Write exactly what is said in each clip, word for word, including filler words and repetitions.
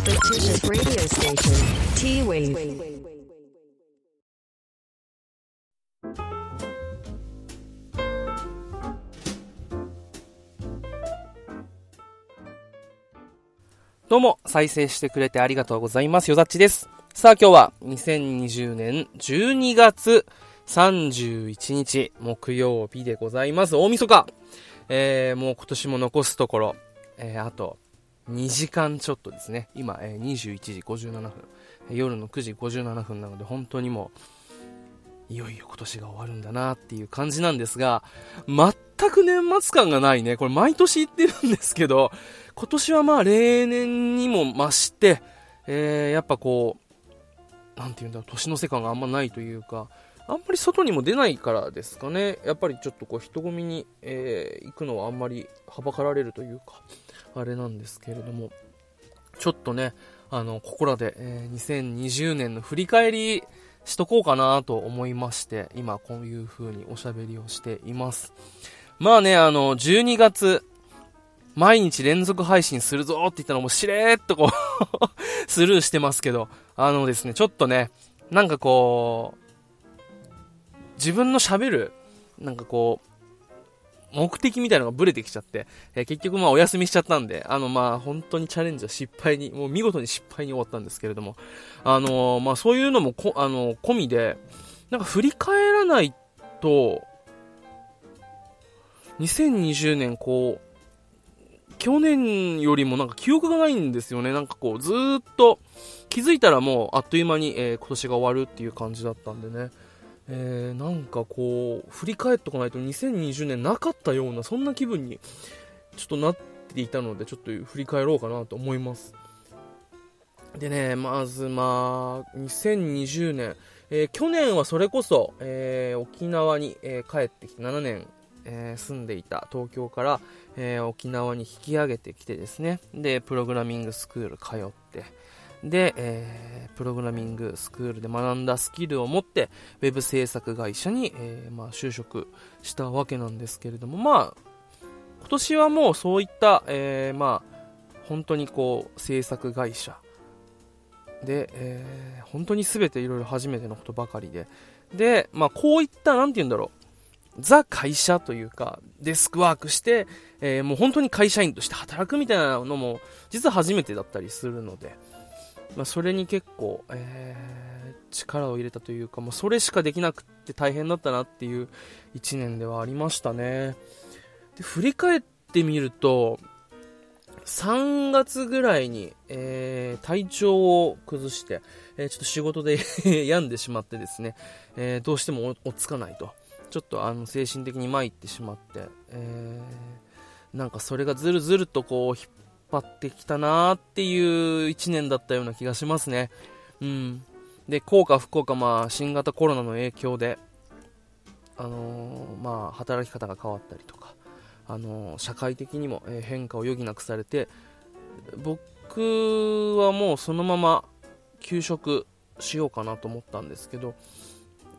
Fictitious radio station, T-Wave.どうも、再生してくれてありがとうございます。よざっちです。さあ、今日はにせんにじゅうねんじゅうにがつさんじゅういちにち木曜日でございます。大晦日、えー、もう今年も残すところ、えー、あとにじかんちょっとですね。今、えー、にじゅういちじごじゅうななふん、夜のくじごじゅうななふんなので、本当にもういよいよ今年が終わるんだなっていう感じなんですが、全く年末感がないね。これ毎年言ってるんですけど、今年はまあ例年にも増して、えー、やっぱこうなんていうんだろう、年の瀬感があんまないというか、あんまり外にも出ないからですかね。やっぱりちょっとこう人混みに、えー、行くのはあんまりはばかられるというかあれなんですけれども、ちょっとね、あのここらで、えー、にせんにじゅうねんの振り返りしとこうかなと思いまして、今こういう風におしゃべりをしています。まあね、あのじゅうにがつ毎日連続配信するぞって言ったのもしれーっとこうスルーしてますけど、あのですね、ちょっとね、なんかこう自分の喋るなんかこう目的みたいなのがブレてきちゃって、えー、結局まあお休みしちゃったんで、あのまあ本当にチャレンジは失敗に、もう見事に失敗に終わったんですけれども、あのー、まあそういうのもこ、あのー、込みで、なんか振り返らないと、にせんにじゅうねんこう、去年よりもなんか記憶がないんですよね。なんかこうずーっと気づいたらもうあっという間に、えー、今年が終わるっていう感じだったんでね。えー、なんかこう振り返ってこないとにせんにじゅうねんなかったような、そんな気分にちょっとなっていたので、ちょっと振り返ろうかなと思います。でね、まずまあにせんにじゅうねん、えー、去年はそれこそ、えー、沖縄に、えー、帰ってきてななねん、えー、住んでいた東京から、えー、沖縄に引き上げてきてですね、でプログラミングスクール通ってで、えー、プログラミングスクールで学んだスキルを持ってウェブ制作会社に、えーまあ、就職したわけなんですけれども、まあ今年はもうそういった、えー、まあ本当にこう制作会社で、えー、本当に全ていろいろ初めてのことばかりで、でまあこういったなんていうんだろう、ザ会社というかデスクワークして、えー、もう本当に会社員として働くみたいなのも実は初めてだったりするので。まあ、それに結構、えー、力を入れたというか、もうそれしかできなくて大変だったなっていういちねんではありましたね。で振り返ってみるとさんがつぐらいに、えー、体調を崩して、えー、ちょっと仕事で病んでしまってですね、えー、どうしても落ち着かないと、ちょっとあの精神的に参ってしまって、えー、なんかそれがずるずるとこう引っ引っ張ってきたなーっていういちねんだったような気がしますね。うん。で、幸か不幸か、まあ新型コロナの影響で、あのー、まあ働き方が変わったりとか、あのー、社会的にも変化を余儀なくされて、僕はもうそのまま休職しようかなと思ったんですけど、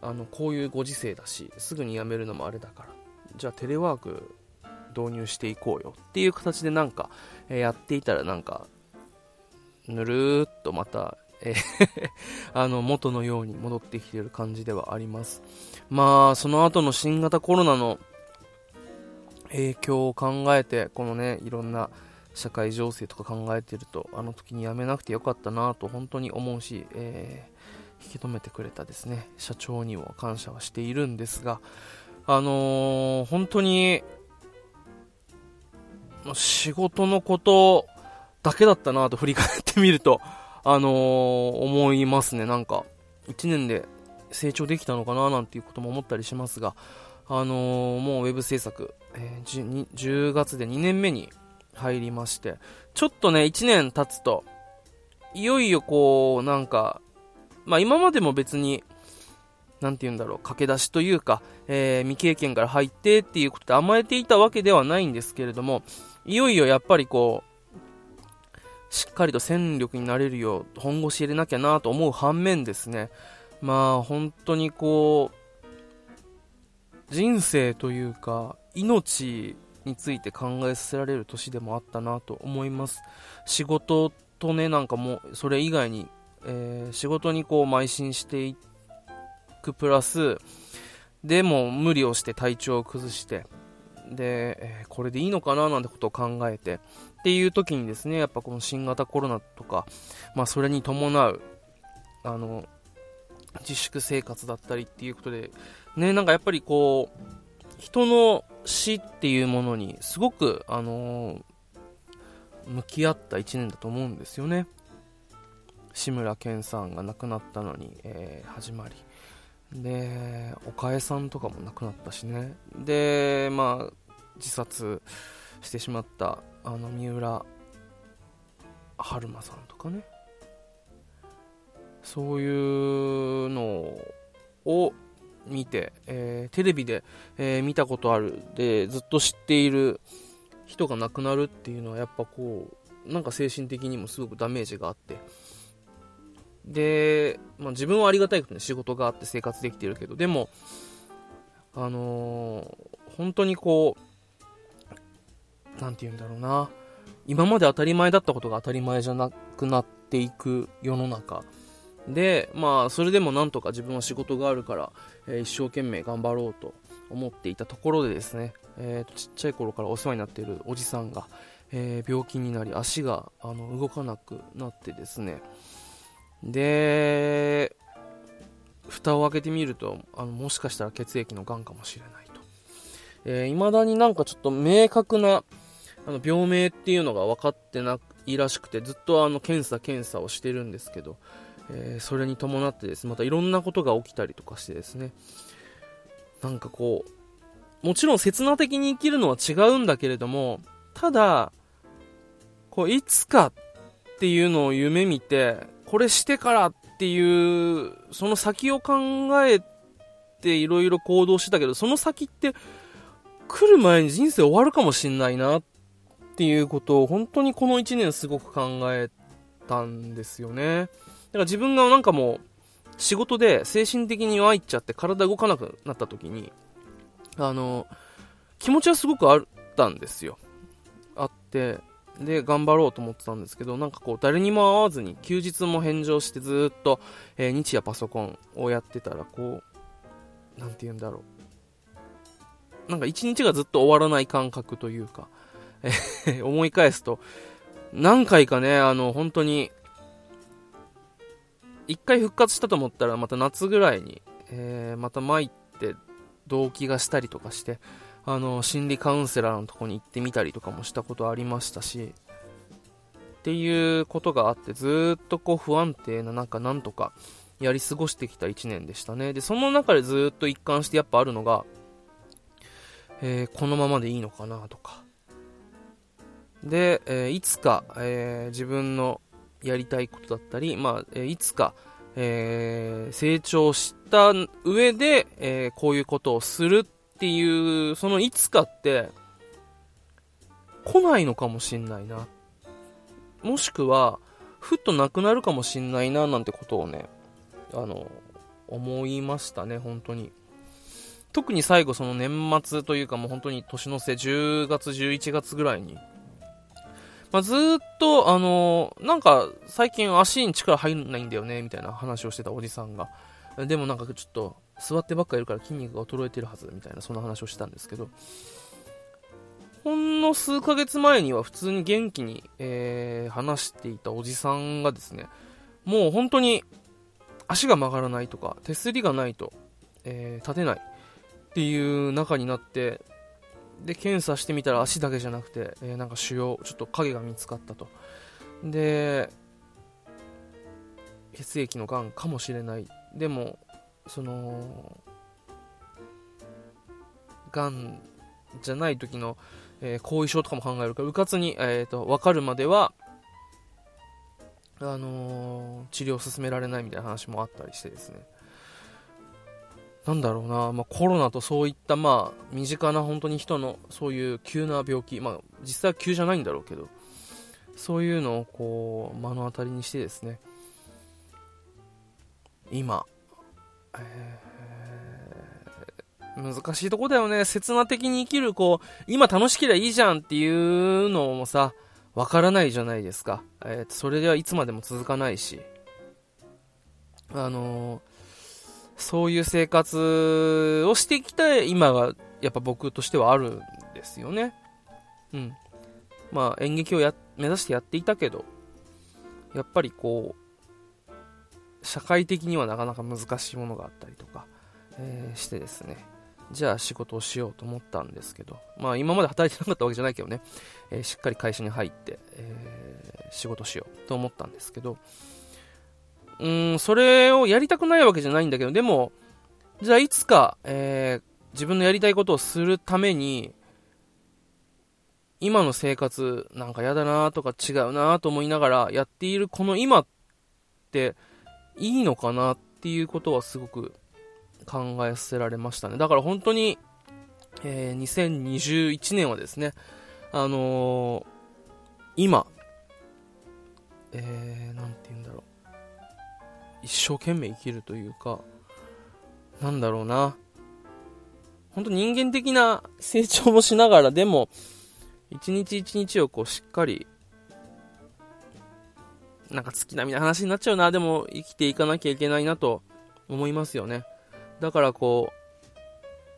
あのこういうご時世だし、すぐに辞めるのもあれだから、じゃあテレワーク導入していこうよっていう形でなんか、えー、やっていたらなんかぬるーっとまた、えー、あの元のように戻ってきている感じではあります。まあその後の新型コロナの影響を考えて、このねいろんな社会情勢とか考えてると、あの時にやめなくてよかったなと本当に思うし、えー、引き止めてくれたですね社長にも感謝はしているんですが、あのー、本当に仕事のことだけだったなと振り返ってみると、あのー、思いますね。なんかいちねんで成長できたのかななんていうことも思ったりしますが、あのー、もうウェブ制作、えー、じゅうがつでにねんめに入りまして、ちょっとねいちねん経つといよいよこうなんか、まあ今までも別になんて言うんだろう、駆け出しというか、えー、未経験から入ってっていうことで甘えていたわけではないんですけれども、いよいよやっぱりこうしっかりと戦力になれるよう本腰入れなきゃなと思う反面ですね、まあ本当にこう人生というか命について考えさせられる年でもあったなと思います。仕事とね、なんかもうそれ以外に、えー、仕事にこう邁進していくプラスでも無理をして体調を崩してで、えー、これでいいのかななんてことを考えてっていう時にですね、やっぱこの新型コロナとか、まあ、それに伴うあの自粛生活だったりっていうことでね、なんかやっぱりこう人の死っていうものにすごくあのー向き合ったいちねんだと思うんですよね。志村けんさんが亡くなったのに、えー、始まりで、岡江さんとかも亡くなったしね。で、まあ自殺してしまったあの三浦春馬さんとかね、そういうのを見て、えー、テレビで、えー、見たことあるでずっと知っている人が亡くなるっていうのはやっぱこうなんか精神的にもすごくダメージがあってで、まあ、自分はありがたいことに仕事があって生活できてるけど、でもあのー、本当にこうなんていうんだろうな、今まで当たり前だったことが当たり前じゃなくなっていく世の中で、まあそれでもなんとか自分は仕事があるから、えー、一生懸命頑張ろうと思っていたところでですね、えー、ちっちゃい頃からお世話になっているおじさんが、えー、病気になり足があの動かなくなってですね、で蓋を開けてみるとあのもしかしたら血液のがんかもしれないと、えー、未だになんかちょっと明確なあの病名っていうのが分かってないらしくて、ずっとあの検査検査をしてるんですけど、えー、それに伴ってですね、またいろんなことが起きたりとかしてですね、なんかこうもちろん刹那的に生きるのは違うんだけれども、ただこういつかっていうのを夢見てこれしてからっていうその先を考えていろいろ行動してたけど、その先って来る前に人生終わるかもしんないなっていうことを本当にこのいちねんすごく考えたんですよね。だから自分がなんかもう仕事で精神的に弱いっちゃって体動かなくなった時にあの気持ちはすごくあったんですよ。あってで頑張ろうと思ってたんですけど、なんかこう誰にも会わずに休日も返上してずっと、えー、日夜パソコンをやってたらこうなんて言うんだろう、なんか一日がずっと終わらない感覚というか、えー、思い返すと何回かね、あの本当に一回復活したと思ったらまた夏ぐらいに、えー、また参って動悸がしたりとかしてあの心理カウンセラーのとこに行ってみたりとかもしたことありましたしっていうことがあって、ずっとこう不安定な中なんとかやり過ごしてきたいちねんでしたね。でその中でずっと一貫してやっぱあるのが、えー、このままでいいのかなとかで、えー、いつか、えー、自分のやりたいことだったり、まあ、いつか、えー、成長した上で、えー、こういうことをするっていうそのいつかって来ないのかもしんないな、もしくはふっとなくなるかもしんないななんてことをねあの思いましたね。本当に特に最後その年末というかもう本当に年の瀬じゅうがつじゅういちがつぐらいにまあ、ずーっと、あのー、なんか最近足に力入んないんだよねみたいな話をしてたおじさんが、でもなんかちょっと座ってばっかりいるから筋肉が衰えてるはずみたいなそんな話をしてたんですけど、ほんの数ヶ月前には普通に元気に、えー、話していたおじさんがですね、もう本当に足が曲がらないとか手すりがないと、えー、立てないっていう中になって、で検査してみたら足だけじゃなくて、えー、なんか腫瘍ちょっと影が見つかったと、で血液のがんかもしれない、でもそのがんじゃない時の、えー、後遺症とかも考えるから、うかつに、えー、と分かるまではあのー、治療を進められないみたいな話もあったりしてですね、なんだろうな、まあ、コロナとそういったまあ身近な本当に人のそういう急な病気、まあ、実際は急じゃないんだろうけどそういうのをこう目の当たりにしてですね、今、えー、難しいとこだよね。刹那的に生きるこう今楽しければいいじゃんっていうのもさ、わからないじゃないですか。えーと、それではいつまでも続かないし、あのー、そういう生活をしてきた今がやっぱ僕としてはあるんですよね。うん。まあ演劇をや目指してやっていたけど、やっぱりこう社会的にはなかなか難しいものがあったりとか、えー、してですね。じゃあ仕事をしようと思ったんですけど、まあ今まで働いてなかったわけじゃないけどね、えー、しっかり会社に入って、えー、仕事しようと思ったんですけど、うーんそれをやりたくないわけじゃないんだけど、でもじゃあいつか、えー、自分のやりたいことをするために今の生活なんかやだなとか違うなと思いながらやっているこの今っていいのかなっていうことはすごく考えさせられましたね。だから本当に、えー、にせんにじゅういちねんはですね、あのー、今、えー、なんて言うんだろう、一生懸命生きるというか、なんだろうな、本当人間的な成長もしながら、でも一日一日をこうしっかり、なんか月並みな話になっちゃうな、でも生きていかなきゃいけないなと思いますよね。だからこ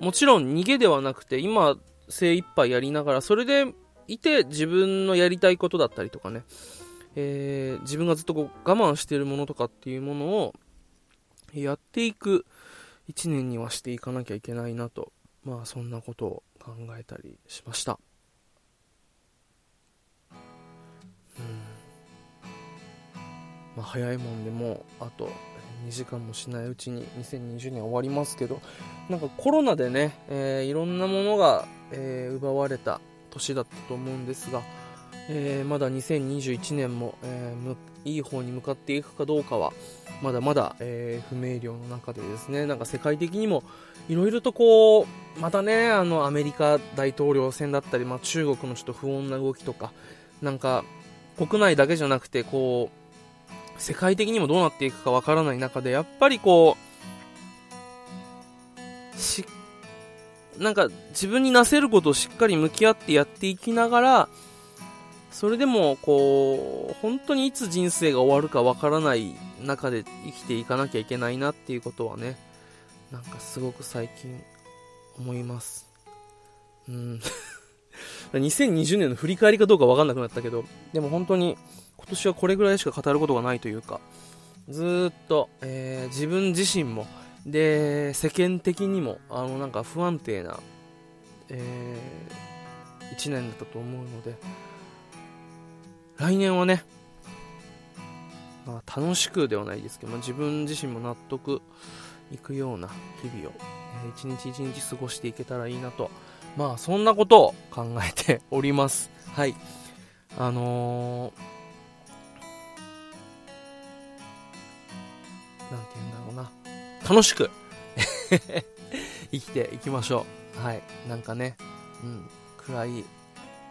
うもちろん逃げではなくて、今精一杯やりながら、それでいて自分のやりたいことだったりとかね、えー、自分がずっとこう我慢しているものとかっていうものをやっていく一年にはしていかなきゃいけないなと、まあそんなことを考えたりしました。うん、まあ、早いもんでもうあとにじかんもしないうちににせんにじゅうねん終わりますけど、なんかコロナでね、えー、いろんなものが、えー、奪われた年だったと思うんですが、えー、まだにせんにじゅういちねんも、えー、いい方に向かっていくかどうかはまだまだ、えー、不明瞭の中でですね、なんか世界的にもいろいろとこうまたね、あのアメリカ大統領選だったり、まあ、中国のちょっと不穏な動きとか、なんか国内だけじゃなくてこう世界的にもどうなっていくかわからない中で、やっぱりこうしなんか自分になせることをしっかり向き合ってやっていきながら、それでもこう本当にいつ人生が終わるかわからない中で生きていかなきゃいけないなっていうことはね、なんかすごく最近思います。うんにせんにじゅうねんの振り返りかどうかわかんなくなったけど、でも本当に今年はこれぐらいしか語ることがないというか、ずっと、えー、自分自身もで世間的にもあのなんか不安定な、えー、いちねんだったと思うので、来年はね、まあ、楽しくではないですけど、まあ、自分自身も納得いくような日々を、えー、一日一日過ごしていけたらいいなと、まあそんなことを考えております。はい、あのーなんて言うんだろうな、楽しく生きていきましょう。はい、なんかね、うん、暗い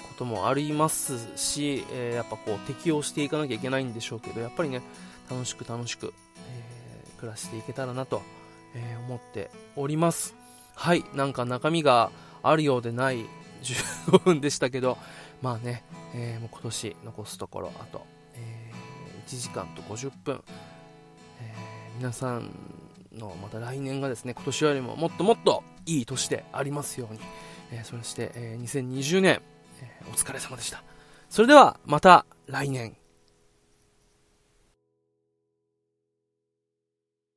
こともありますし、えー、やっぱこう適応していかなきゃいけないんでしょうけど、やっぱりね楽しく楽しく、えー、暮らしていけたらなと、えー、思っております。はい、なんか中身があるようでないじゅうごふんでしたけど、まあね、えー、もう今年残すところあと、えー、いちじかんとごじゅっぷん、皆さんのまた来年がですね、今年よりももっともっといい年でありますように、えー、そして、えー、にせんにじゅうねん、えー、お疲れ様でした。それではまた来年。